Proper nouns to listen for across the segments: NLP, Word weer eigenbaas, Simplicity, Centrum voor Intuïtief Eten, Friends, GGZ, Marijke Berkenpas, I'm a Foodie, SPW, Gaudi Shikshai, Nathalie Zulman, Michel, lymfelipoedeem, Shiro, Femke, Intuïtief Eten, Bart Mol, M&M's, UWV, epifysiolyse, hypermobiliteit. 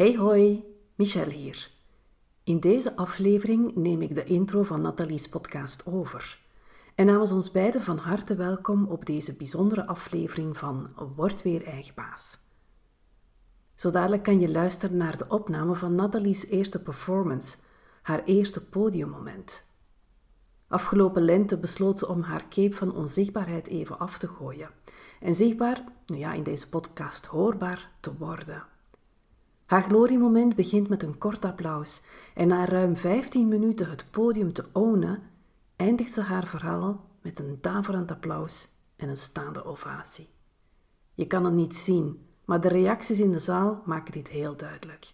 Hey hoi, Michel hier. In deze aflevering neem ik de intro van Nathalie's podcast over. En namens ons beiden van harte welkom op deze bijzondere aflevering van Word weer eigenbaas. Zo dadelijk kan je luisteren naar de opname van Nathalie's eerste performance, haar eerste podiummoment. Afgelopen lente besloot ze om haar cape van onzichtbaarheid even af te gooien en zichtbaar, in deze podcast hoorbaar, te worden. Haar gloriemoment begint met een kort applaus en na ruim 15 minuten het podium te ownen, eindigt ze haar verhaal met een daverend applaus en een staande ovatie. Je kan het niet zien, maar de reacties in de zaal maken dit heel duidelijk.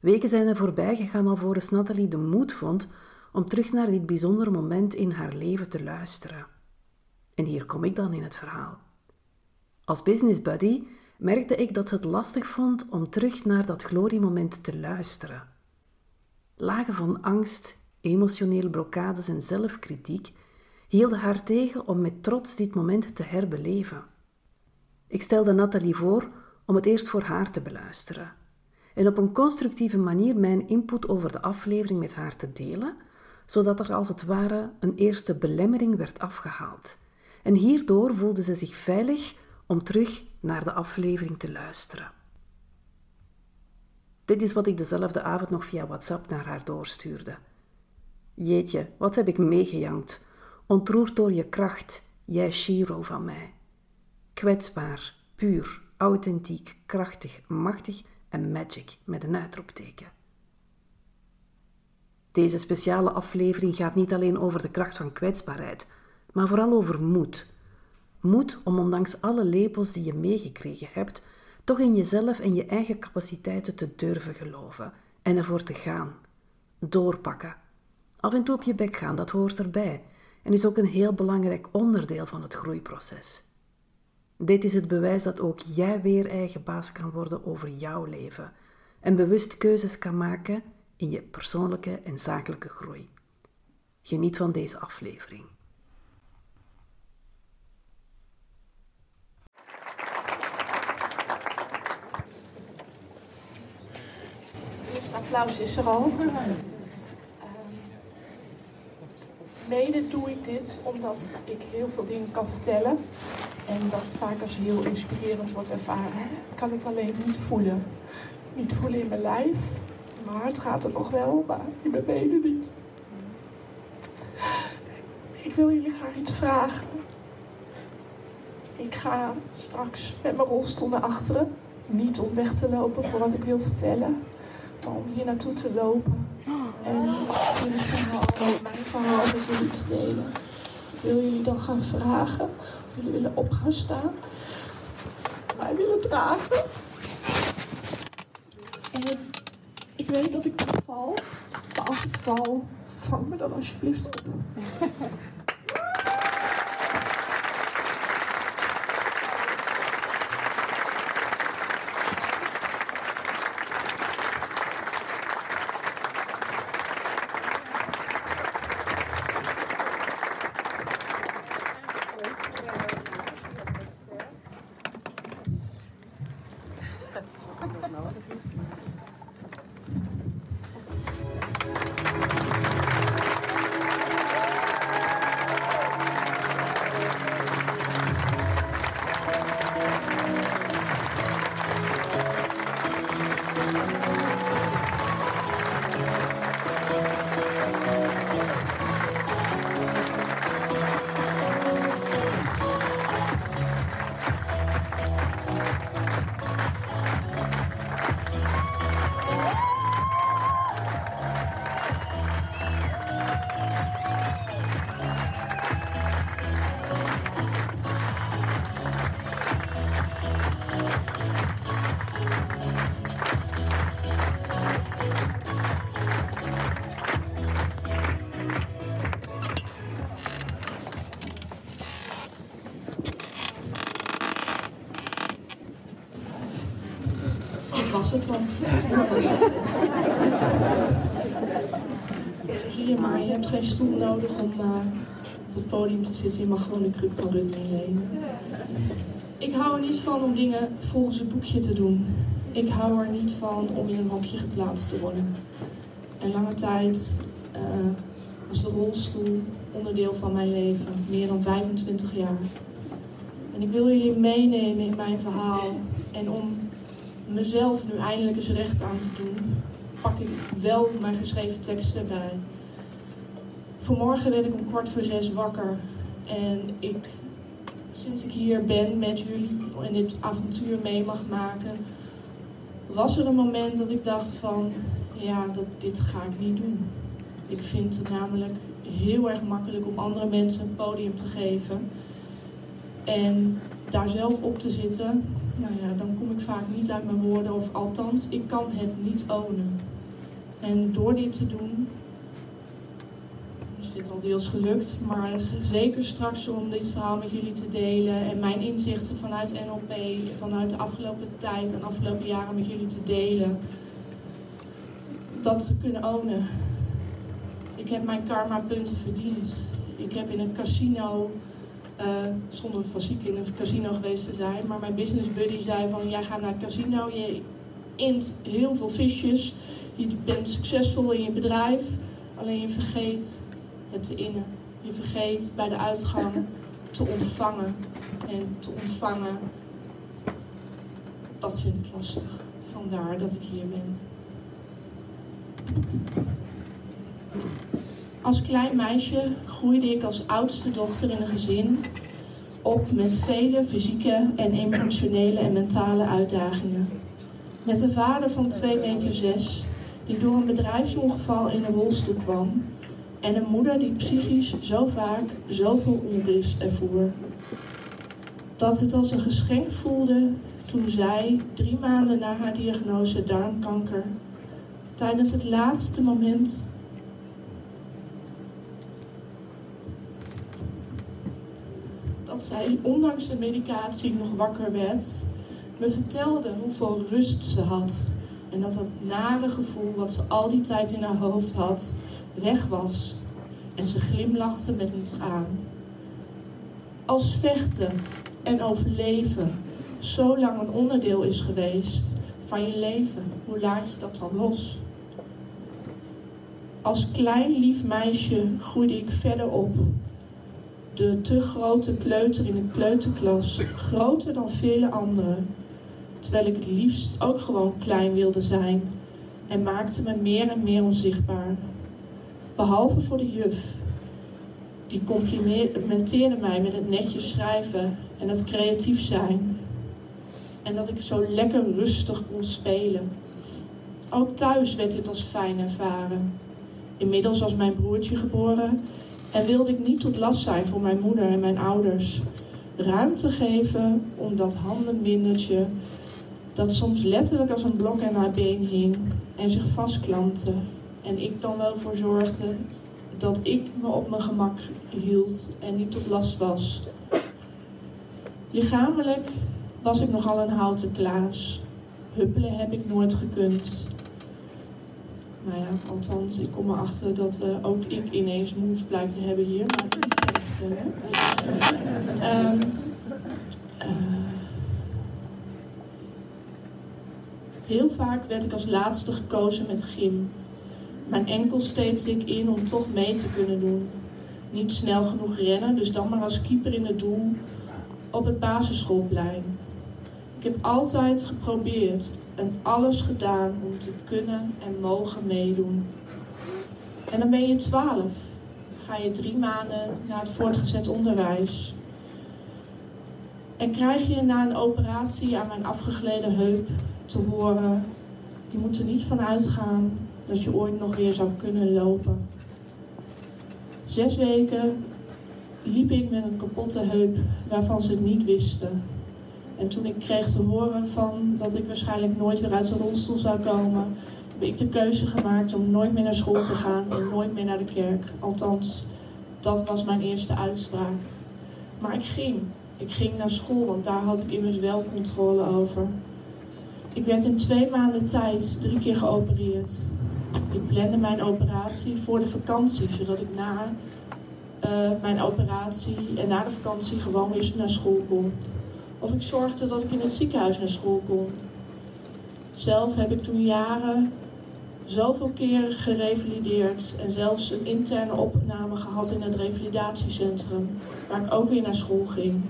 Weken zijn er voorbij gegaan alvorens Nathalie de moed vond om terug naar dit bijzondere moment in haar leven te luisteren. En hier kom ik dan in het verhaal. Als business buddy merkte ik dat ze het lastig vond om terug naar dat gloriemoment te luisteren. Lagen van angst, emotionele blokkades en zelfkritiek hielden haar tegen om met trots dit moment te herbeleven. Ik stelde Nathalie voor om het eerst voor haar te beluisteren en op een constructieve manier mijn input over de aflevering met haar te delen, zodat er als het ware een eerste belemmering werd afgehaald. En hierdoor voelde ze zich veilig om terug naar de aflevering te luisteren. Dit is wat ik dezelfde avond nog via WhatsApp naar haar doorstuurde. Jeetje, wat heb ik meegejankt. Ontroerd door je kracht, jij Shiro van mij. Kwetsbaar, puur, authentiek, krachtig, machtig en magic met een uitroepteken. Deze speciale aflevering gaat niet alleen over de kracht van kwetsbaarheid, maar vooral over moed. Moed om ondanks alle lepels die je meegekregen hebt, toch in jezelf en je eigen capaciteiten te durven geloven en ervoor te gaan. Doorpakken. Af en toe op je bek gaan, dat hoort erbij en is ook een heel belangrijk onderdeel van het groeiproces. Dit is het bewijs dat ook jij weer eigen baas kan worden over jouw leven en bewust keuzes kan maken in je persoonlijke en zakelijke groei. Geniet van deze aflevering. Eerst applaus is er al. Mede doe ik dit omdat ik heel veel dingen kan vertellen en dat vaak als heel inspirerend wordt ervaren. Ik kan het alleen niet voelen. Niet voelen in mijn lijf. Maar het gaat er nog wel, maar in mijn benen niet. Ik wil jullie graag iets vragen. Ik ga straks met mijn rolstoel naar achteren. Niet om weg te lopen voor wat ik wil vertellen, maar om hier naartoe te lopen. En jullie verhaal, mijn verhaal met jullie te delen. Ik wil jullie dan gaan vragen of jullie willen op gaan staan. Wij willen dragen. En ik weet dat ik niet val, maar als ik val, vang me dan alsjeblieft op. Maar je hebt geen stoel nodig om op het podium te zitten. Je mag gewoon de kruk van Rund meenemen. Ik hou er niet van om dingen volgens een boekje te doen. Ik hou er niet van om in een hokje geplaatst te worden. En lange tijd was de rolstoel onderdeel van mijn leven, meer dan 25 jaar. En ik wil jullie meenemen in mijn verhaal. En om mezelf nu eindelijk eens recht aan te doen, pak ik wel mijn geschreven tekst erbij. Vanmorgen werd ik om 5:45 wakker. En sinds ik hier ben met jullie en dit avontuur mee mag maken, was er een moment dat ik dacht van, ja, dit ga ik niet doen. Ik vind het namelijk heel erg makkelijk om andere mensen een podium te geven. En daar zelf op te zitten, nou ja, dan kom ik vaak niet uit mijn woorden. Of althans, ik kan het niet ownen. En door dit te doen, is dit al deels gelukt. Maar zeker straks om dit verhaal met jullie te delen. En mijn inzichten vanuit NLP, vanuit de afgelopen tijd en afgelopen jaren met jullie te delen. Dat te kunnen ownen. Ik heb mijn karma punten verdiend. Ik heb in een casino... zonder fysiek in een casino geweest te zijn. Maar mijn business buddy zei van, jij gaat naar het casino, je int heel veel visjes. Je bent succesvol in je bedrijf. Alleen je vergeet het te innen. Je vergeet bij de uitgang te ontvangen. En te ontvangen, dat vind ik lastig. Vandaar dat ik hier ben. Als klein meisje groeide ik als oudste dochter in een gezin op met vele fysieke en emotionele en mentale uitdagingen. Met een vader van 2,6 meter, die door een bedrijfsongeval in een rolstoel kwam, en een moeder die psychisch zo vaak zoveel onrust ervoer. Dat het als een geschenk voelde toen zij 3 maanden na haar diagnose darmkanker tijdens het laatste moment dat zij, ondanks de medicatie, nog wakker werd, me vertelde hoeveel rust ze had. En dat dat nare gevoel wat ze al die tijd in haar hoofd had, weg was. En ze glimlachte met een traan. Als vechten en overleven zo lang een onderdeel is geweest van je leven, hoe laat je dat dan los? Als klein lief meisje groeide ik verder op. De te grote kleuter in de kleuterklas, groter dan vele anderen. Terwijl ik het liefst ook gewoon klein wilde zijn en maakte me meer en meer onzichtbaar. Behalve voor de juf. Die complimenteerde mij met het netjes schrijven en het creatief zijn. En dat ik zo lekker rustig kon spelen. Ook thuis werd dit als fijn ervaren. Inmiddels was mijn broertje geboren... En wilde ik niet tot last zijn voor mijn moeder en mijn ouders. Ruimte geven om dat handenbindertje, dat soms letterlijk als een blok aan haar been hing en zich vastklampte. En ik dan wel voor zorgde dat ik me op mijn gemak hield en niet tot last was. Lichamelijk was ik nogal een houten klaas. Huppelen heb ik nooit gekund. Nou ja, althans, ik kom erachter dat ook ik ineens moves blijkt te hebben hier. Maar heel vaak werd ik als laatste gekozen met gym. Mijn enkel steefde ik in om toch mee te kunnen doen. Niet snel genoeg rennen, dus dan maar als keeper in het doel op het basisschoolplein. Ik heb altijd geprobeerd... En alles gedaan om te kunnen en mogen meedoen. En dan ben je 12. Ga je 3 maanden naar het voortgezet onderwijs. En krijg je na een operatie aan mijn afgegleden heup te horen... Je moet er niet van uitgaan dat je ooit nog weer zou kunnen lopen. 6 weken liep ik met een kapotte heup waarvan ze het niet wisten... En toen ik kreeg te horen van dat ik waarschijnlijk nooit weer uit de rolstoel zou komen... heb ik de keuze gemaakt om nooit meer naar school te gaan en nooit meer naar de kerk. Althans, dat was mijn eerste uitspraak. Maar ik ging naar school, want daar had ik immers wel controle over. Ik werd in 2 maanden tijd 3 keer geopereerd. Ik plande mijn operatie voor de vakantie, zodat ik na mijn operatie en na de vakantie gewoon weer naar school kon... Of ik zorgde dat ik in het ziekenhuis naar school kon. Zelf heb ik toen jaren zoveel keren gerevalideerd en zelfs een interne opname gehad in het revalidatiecentrum, waar ik ook weer naar school ging.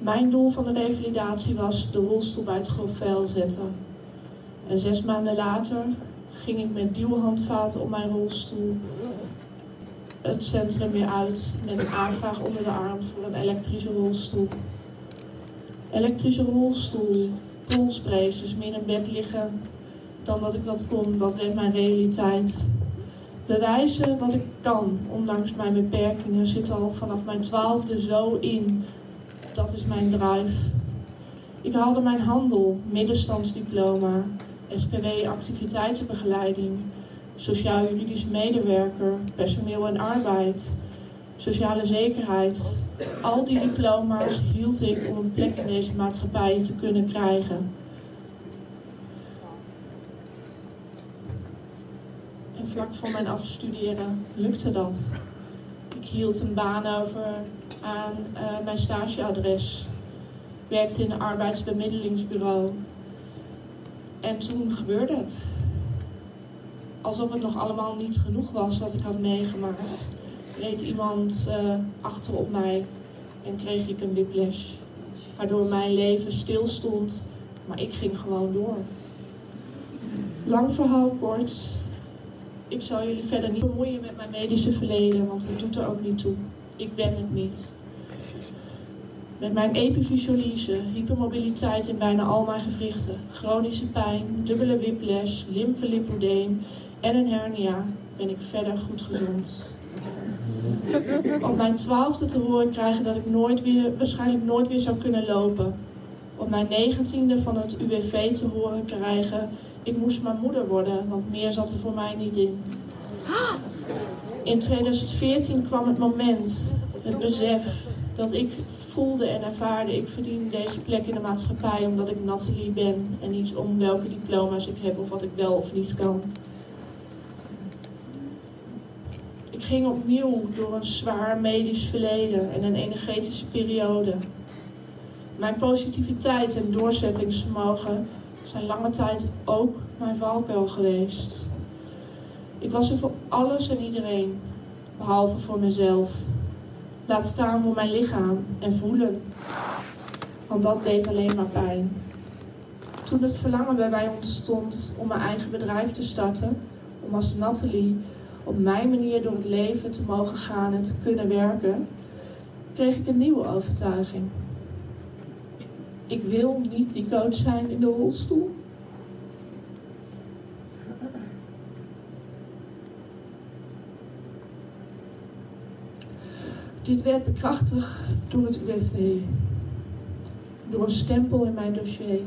Mijn doel van de revalidatie was de rolstoel bij het grof vuil zetten. En 6 maanden later ging ik met duwhandvaten op mijn rolstoel het centrum weer uit met een aanvraag onder de arm voor een elektrische rolstoel. Elektrische rolstoel, polsbrace, dus meer in bed liggen dan dat ik dat kon, dat werd mijn realiteit. Bewijzen wat ik kan, ondanks mijn beperkingen, zit al vanaf mijn 12e zo in. Dat is mijn drive. Ik haalde mijn handel, middenstandsdiploma, SPW activiteitenbegeleiding, sociaal-juridisch medewerker, personeel en arbeid, sociale zekerheid. Al die diploma's hield ik om een plek in deze maatschappij te kunnen krijgen. En vlak voor mijn afstuderen lukte dat. Ik hield een baan over aan mijn stageadres. Ik werkte in een arbeidsbemiddelingsbureau. En toen gebeurde het. Alsof het nog allemaal niet genoeg was wat ik had meegemaakt. Reed iemand achter op mij en kreeg ik een whiplash. Waardoor mijn leven stilstond, maar ik ging gewoon door. Lang verhaal kort. Ik zal jullie verder niet bemoeien met mijn medische verleden, want dat doet er ook niet toe. Ik ben het niet. Met mijn epifysiolyse, hypermobiliteit in bijna al mijn gewrichten, chronische pijn, dubbele whiplash, lymfelipoedeem en een hernia ben ik verder goed gezond. Op mijn 12e te horen krijgen dat ik waarschijnlijk nooit weer zou kunnen lopen. Op mijn 19e van het UWV te horen krijgen, ik moest maar moeder worden, want meer zat er voor mij niet in. In 2014 kwam het moment, het besef, dat ik voelde en ervaarde, ik verdien deze plek in de maatschappij omdat ik Nathalie ben en niet om welke diploma's ik heb of wat ik wel of niet kan. Ik ging opnieuw door een zwaar medisch verleden en een energetische periode. Mijn positiviteit en doorzettingsvermogen zijn lange tijd ook mijn valkuil geweest. Ik was er voor alles en iedereen, behalve voor mezelf. Laat staan voor mijn lichaam en voelen, want dat deed alleen maar pijn. Toen het verlangen bij mij ontstond om mijn eigen bedrijf te starten, om als Nathalie op mijn manier door het leven te mogen gaan en te kunnen werken, kreeg ik een nieuwe overtuiging. Ik wil niet die coach zijn in de rolstoel. Dit werd bekrachtigd door het UWV. Door een stempel in mijn dossier. We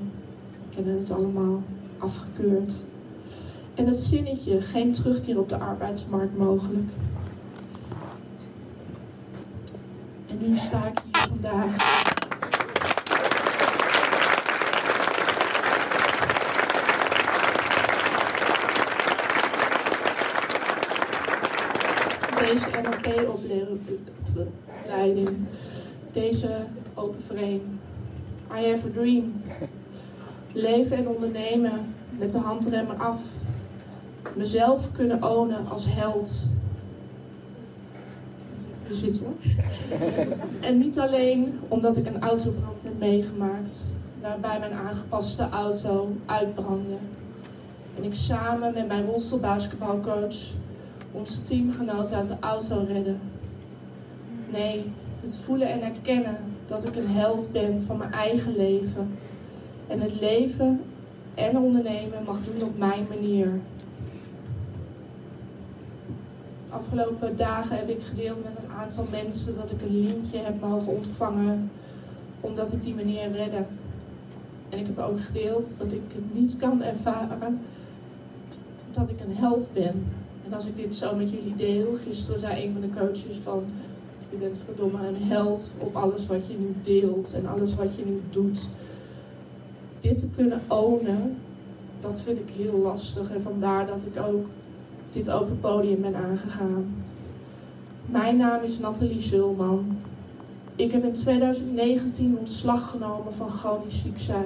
kennen het allemaal, afgekeurd. En het zinnetje, geen terugkeer op de arbeidsmarkt mogelijk. En nu sta ik hier vandaag. Deze NLP-opleiding, deze open frame. I have a dream. Leven en ondernemen met de handremmen af. Mezelf kunnen ownen als held. Daar zit hoor. En niet alleen omdat ik een autobrand heb meegemaakt, waarbij mijn aangepaste auto uitbrandde. En ik samen met mijn rolstoelbasketbalcoach onze teamgenoten uit de auto redden. Nee, het voelen en erkennen dat ik een held ben van mijn eigen leven. En het leven en ondernemen mag doen op mijn manier. De afgelopen dagen heb ik gedeeld met een aantal mensen dat ik een lintje heb mogen ontvangen omdat ik die meneer redde. En ik heb ook gedeeld dat ik het niet kan ervaren dat ik een held ben. En als ik dit zo met jullie deel, gisteren zei een van de coaches van, je bent verdomme een held op alles wat je nu deelt en alles wat je nu doet. Dit te kunnen ownen, dat vind ik heel lastig en vandaar dat ik ook dit open podium ben aangegaan. Mijn naam is Nathalie Zulman. Ik heb in 2019 ontslag genomen van Gaudi Shikshai.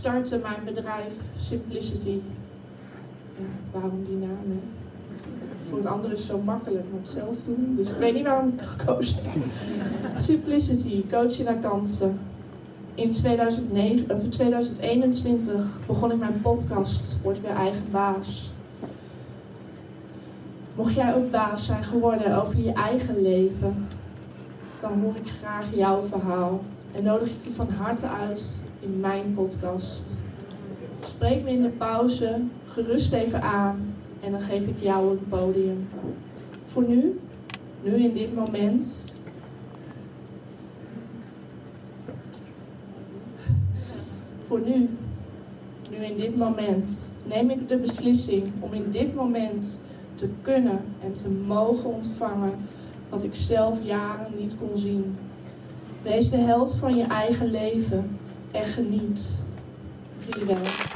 startte mijn bedrijf Simplicity. Ja, waarom die naam? Hè? Voor een ander is het zo makkelijk, maar het zelf doen. Dus ik weet niet waarom ik gekozen heb. Simplicity, coachen naar kansen. In 2021 begon ik mijn podcast, Word weer eigenbaas. Mocht jij ook baas zijn geworden over je eigen leven, dan hoor ik graag jouw verhaal. En nodig ik je van harte uit in mijn podcast. Spreek me in de pauze, gerust even aan en dan geef ik jou een podium. Voor nu, in dit moment. Voor nu, in dit moment, neem ik de beslissing om in dit moment te kunnen en te mogen ontvangen wat ik zelf jaren niet kon zien. Wees de held van je eigen leven en geniet. Dankjewel.